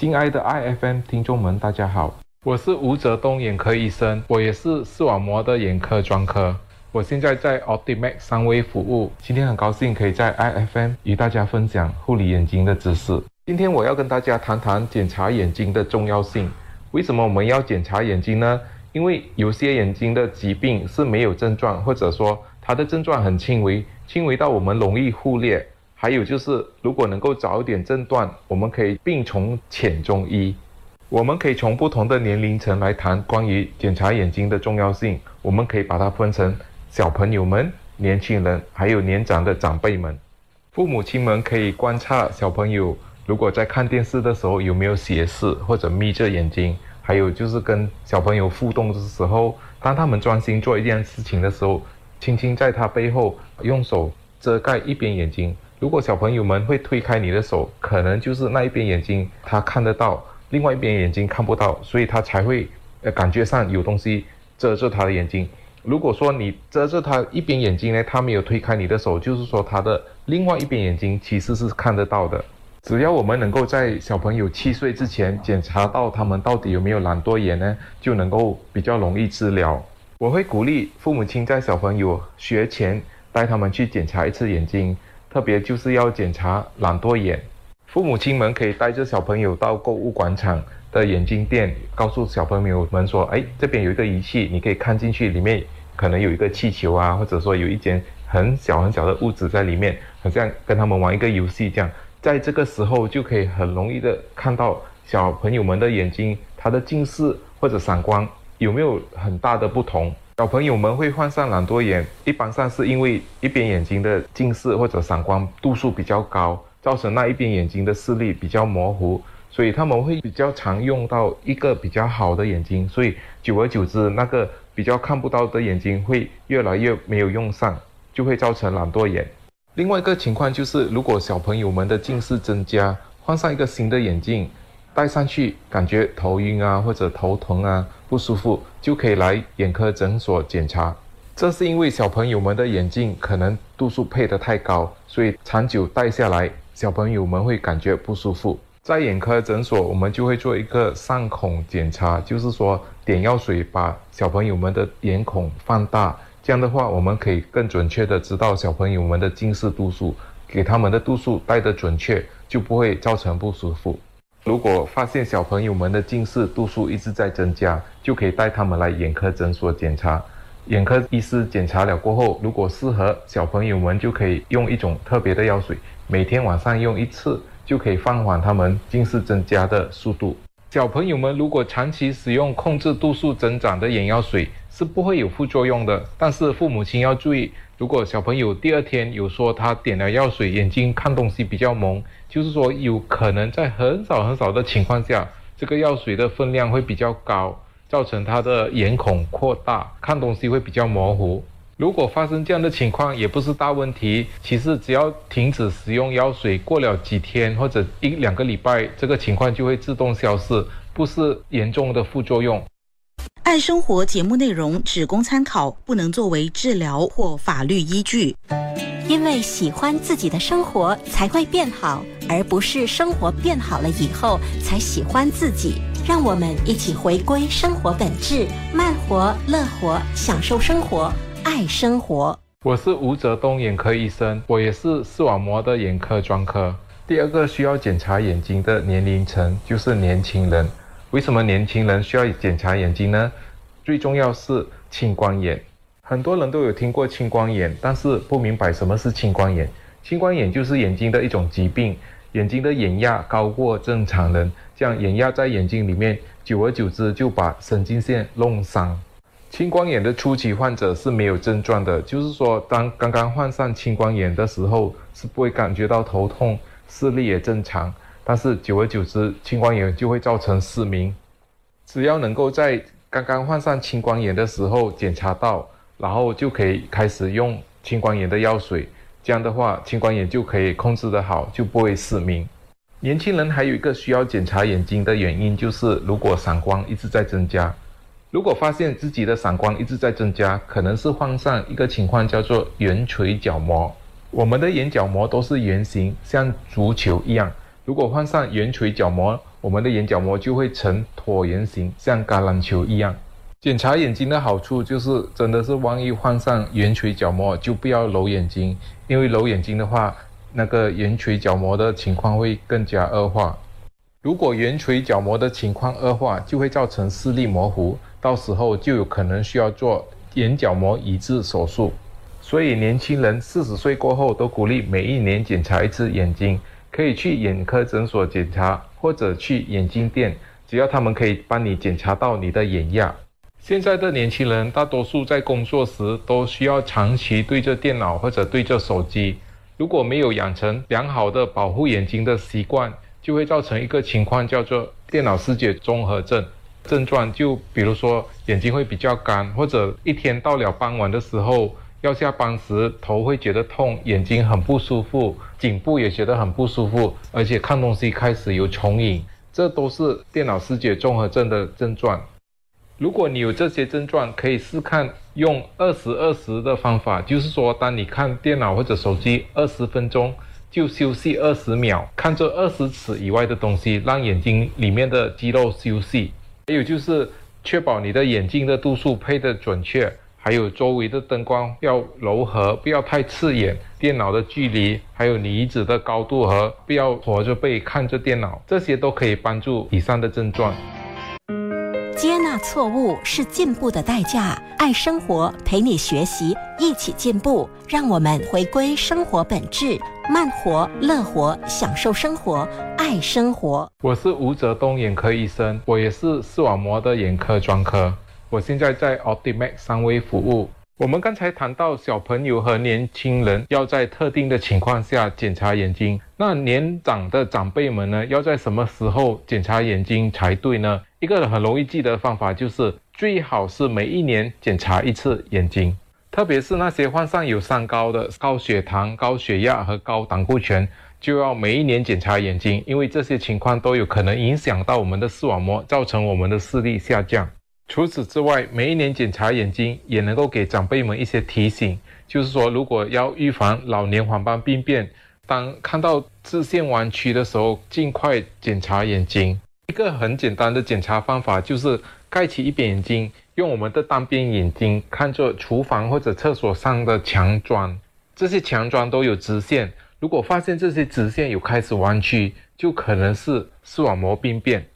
敬爱的 iFM 听众们，大家好，我是吴泽东眼科医生，我也是视网膜的眼科专科。我现在在 Optimax 三位服务，今天很高兴可以在 iFM 与大家分享护理眼睛的知识。今天我要跟大家谈谈检查眼睛的重要性。为什么我们要检查眼睛呢？因为有些眼睛的疾病是没有症状，或者说它的症状很轻微，轻微到我们容易忽略。还有就是，如果能够早一点诊断，我们可以病从浅中医。我们可以从不同的年龄层来谈关于检查眼睛的重要性。我们可以把它分成小朋友们、年轻人，还有年长的长辈们。父母亲们可以观察小朋友，如果在看电视的时候有没有斜视或者眯着眼睛。还有就是跟小朋友互动的时候，当他们专心做一件事情的时候，轻轻在他背后用手遮盖一边眼睛。如果小朋友们会推开你的手，可能就是那一边眼睛他看得到，另外一边眼睛看不到，所以他才会感觉上有东西遮着他的眼睛。如果说你遮着他一边眼睛呢，他没有推开你的手，就是说他的另外一边眼睛其实是看得到的。只要我们能够在小朋友7岁之前检查到他们到底有没有懒惰眼呢，就能够比较容易治疗。我会鼓励父母亲在小朋友学前带他们去检查一次眼睛，特别就是要检查懒惰眼。父母亲们可以带着小朋友到购物广场的眼镜店，告诉小朋友们说，这边有一个仪器，你可以看进去，里面可能有一个气球啊，或者说有一间很小很小的物质在里面，很像跟他们玩一个游戏这样。在这个时候就可以很容易的看到小朋友们的眼睛，他的近视或者散光有没有很大的不同。小朋友们会患上懒惰眼，一般上是因为一边眼睛的近视或者散光度数比较高，造成那一边眼睛的视力比较模糊，所以他们会比较常用到一个比较好的眼睛，所以久而久之那个比较看不到的眼睛会越来越没有用上，就会造成懒惰眼。另外一个情况就是，如果小朋友们的近视增加，换上一个新的眼镜，戴上去感觉头晕啊或者头疼啊不舒服，就可以来眼科诊所检查。这是因为小朋友们的眼镜可能度数配得太高，所以长久戴下来，小朋友们会感觉不舒服。在眼科诊所，我们就会做一个上孔检查，就是说点药水把小朋友们的眼孔放大。这样的话，我们可以更准确的知道小朋友们的近视度数，给他们的度数带得准确，就不会造成不舒服。如果发现小朋友们的近视度数一直在增加，就可以带他们来眼科诊所检查。眼科医师检查了过后，如果适合小朋友们，就可以用一种特别的药水，每天晚上用一次，就可以放缓他们近视增加的速度。小朋友们如果长期使用控制度数增长的眼药水是不会有副作用的，但是父母亲要注意，如果小朋友第二天有说他点了药水眼睛看东西比较蒙，就是说有可能在很少很少的情况下，这个药水的分量会比较高，造成他的眼孔扩大，看东西会比较模糊。如果发生这样的情况也不是大问题，其实只要停止使用药水，过了几天或者1-2个礼拜，这个情况就会自动消失，不是严重的副作用。爱生活节目内容只供参考，不能作为治疗或法律依据。因为喜欢自己的生活才会变好，而不是生活变好了以后才喜欢自己。让我们一起回归生活本质，慢活、乐活，享受生活，爱生活。我是吴泽东眼科医生，我也是视网膜的眼科专科。第二个需要检查眼睛的年龄层就是年轻人。为什么年轻人需要检查眼睛呢？最重要是青光眼。很多人都有听过青光眼，但是不明白什么是青光眼。青光眼就是眼睛的一种疾病，眼睛的眼压高过正常人，这样眼压在眼睛里面，久而久之就把神经线弄伤。青光眼的初期患者是没有症状的，就是说当刚刚患上青光眼的时候是不会感觉到头痛，视力也正常，但是久而久之青光眼就会造成失明。只要能够在刚刚患上青光眼的时候检查到，然后就可以开始用青光眼的药水，这样的话青光眼就可以控制得好，就不会失明。年轻人还有一个需要检查眼睛的原因就是如果散光一直在增加。如果发现自己的散光一直在增加，可能是患上一个情况叫做圆垂角膜。我们的眼角膜都是圆形，像足球一样。如果患上圆垂角膜，我们的眼角膜就会呈椭圆形，像橄榄球一样。检查眼睛的好处就是，真的是万一患上圆垂角膜，就不要揉眼睛，因为揉眼睛的话，那个圆垂角膜的情况会更加恶化。如果圆垂角膜的情况恶化，就会造成视力模糊，到时候就有可能需要做眼角膜移植手术。所以年轻人40岁过后都鼓励每一年检查一次眼睛，可以去眼科诊所检查，或者去眼镜店，只要他们可以帮你检查到你的眼压。现在的年轻人大多数在工作时都需要长期对着电脑或者对着手机，如果没有养成良好的保护眼睛的习惯，就会造成一个情况叫做电脑视觉综合症。症状就比如说眼睛会比较干，或者一天到了傍晚的时候要下班时头会觉得痛，眼睛很不舒服，颈部也觉得很不舒服，而且看东西开始有重影，这都是电脑视觉综合症的症状。如果你有这些症状，可以试看用20-20的方法，就是说当你看电脑或者手机20分钟，就休息20秒，看着20尺以外的东西，让眼睛里面的肌肉休息。还有就是确保你的眼镜的度数配得准确，还有周围的灯光要柔和，不要太刺眼，电脑的距离还有你椅子的高度和不要驼着背看着电脑，这些都可以帮助以上的症状。接纳错误是进步的代价，爱生活陪你学习，一起进步，让我们回归生活本质，慢活、乐活，享受生活，爱生活。我是吴泽东眼科医生，我也是视网膜的眼科专科，我现在在 Optimax 三位服务。我们刚才谈到小朋友和年轻人要在特定的情况下检查眼睛，那年长的长辈们呢，要在什么时候检查眼睛才对呢？一个很容易记得的方法就是最好是每一年检查一次眼睛，特别是那些患上有三高的高血糖、高血压和高胆固醇，就要每一年检查眼睛，因为这些情况都有可能影响到我们的视网膜，造成我们的视力下降。除此之外，每一年检查眼睛也能够给长辈们一些提醒，就是说如果要预防老年黄斑病变，当看到视线弯曲的时候，尽快检查眼睛。一个很简单的检查方法就是盖起一边眼睛，用我们的单边眼睛看着厨房或者厕所上的墙砖，这些墙砖都有直线，如果发现这些直线有开始弯曲，就可能是视网膜病变。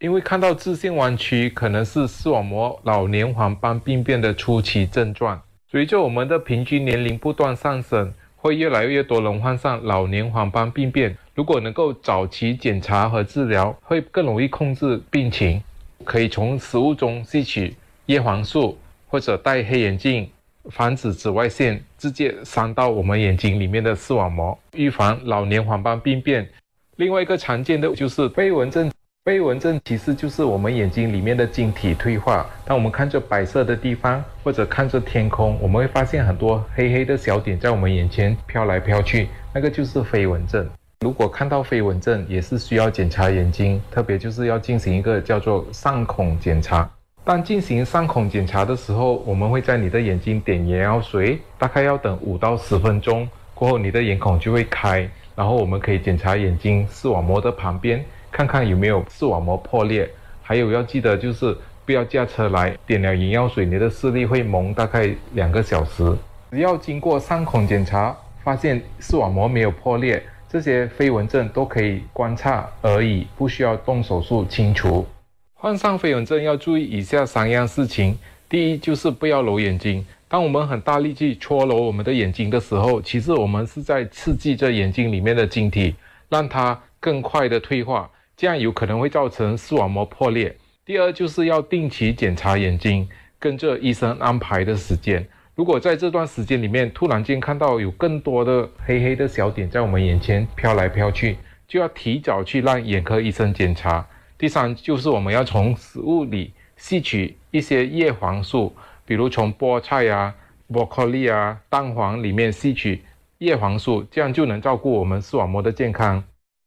因为看到直线弯曲，可能是视网膜老年黄斑病变的初期症状。随着我们的平均年龄不断上升，会越来越多人患上老年黄斑病变，如果能够早期检查和治疗，会更容易控制病情。可以从食物中吸取叶黄素，或者戴黑眼镜，防止紫外线直接伤到我们眼睛里面的视网膜，预防老年黄斑病变。另外一个常见的就是飞蚊症。飞蚊症其实就是我们眼睛里面的晶体退化，当我们看着白色的地方或者看着天空，我们会发现很多黑黑的小点在我们眼前飘来飘去，那个就是飞蚊症。如果看到飞蚊症，也是需要检查眼睛，特别就是要进行一个叫做上孔检查。当进行上孔检查的时候，我们会在你的眼睛点眼药水，大概要等5到10分钟，过后你的眼孔就会开，然后我们可以检查眼睛视网膜的旁边，看看有没有视网膜破裂。还有要记得就是不要驾车来，点了眼药水你的视力会蒙大概2个小时。只要经过上孔检查发现视网膜没有破裂，这些飞蚊症都可以观察而已，不需要动手术清除。患上飞蚊症要注意以下3样事情。第一就是不要揉眼睛，当我们很大力去搓揉我们的眼睛的时候，其实我们是在刺激着眼睛里面的晶体，让它更快的退化，这样有可能会造成视网膜破裂。第二就是要定期检查眼睛，跟着医生安排的时间。如果在这段时间里面突然间看到有更多的黑黑的小点在我们眼前飘来飘去，就要提早去让眼科医生检查。第三就是我们要从食物里吸取一些叶黄素，比如从菠菜啊、broccoli 啊、蛋黄里面吸取叶黄素，这样就能照顾我们视网膜的健康。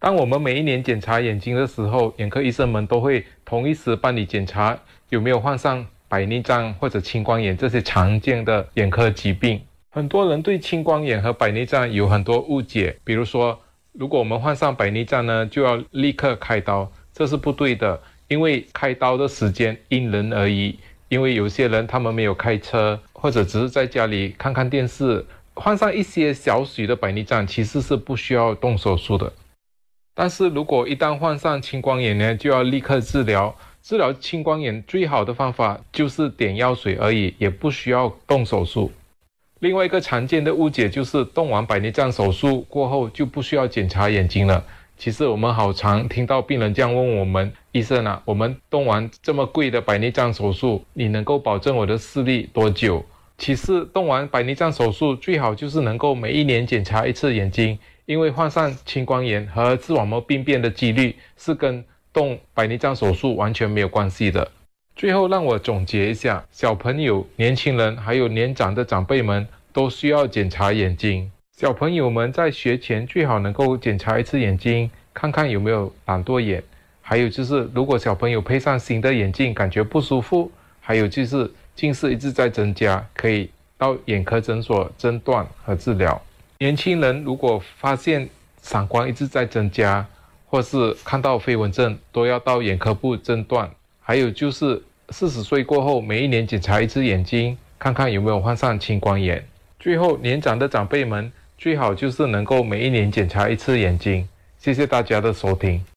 当我们每一年检查眼睛的时候，眼科医生们都会同一时帮你检查有没有患上白内障或者青光眼这些常见的眼科疾病。很多人对青光眼和白内障有很多误解，比如说如果我们患上白内障呢，就要立刻开刀，这是不对的，因为开刀的时间因人而异，因为有些人他们没有开车，或者只是在家里看看电视，患上一些小许的白内障其实是不需要动手术的。但是如果一旦患上青光眼呢，就要立刻治疗。治疗青光眼最好的方法就是点药水而已，也不需要动手术。另外一个常见的误解就是动完白内障手术过后就不需要检查眼睛了。其实我们好常听到病人这样问我们，医生啊，我们动完这么贵的白内障手术，你能够保证我的视力多久？其实动完白内障手术最好就是能够每一年检查一次眼睛，因为患上青光眼和视网膜病变的几率是跟动白内障手术完全没有关系的。最后让我总结一下，小朋友、年轻人还有年长的长辈们都需要检查眼睛。小朋友们在学前最好能够检查一次眼睛，看看有没有懒惰眼，还有就是如果小朋友配上新的眼镜感觉不舒服，还有就是近视一直在增加，可以到眼科诊所诊断和治疗。年轻人如果发现散光一直在增加，或是看到飞蚊症，都要到眼科部诊断。还有就是40岁过后每一年检查一次眼睛，看看有没有患上青光眼。最后年长的长辈们最好就是能够每一年检查一次眼睛。谢谢大家的收听。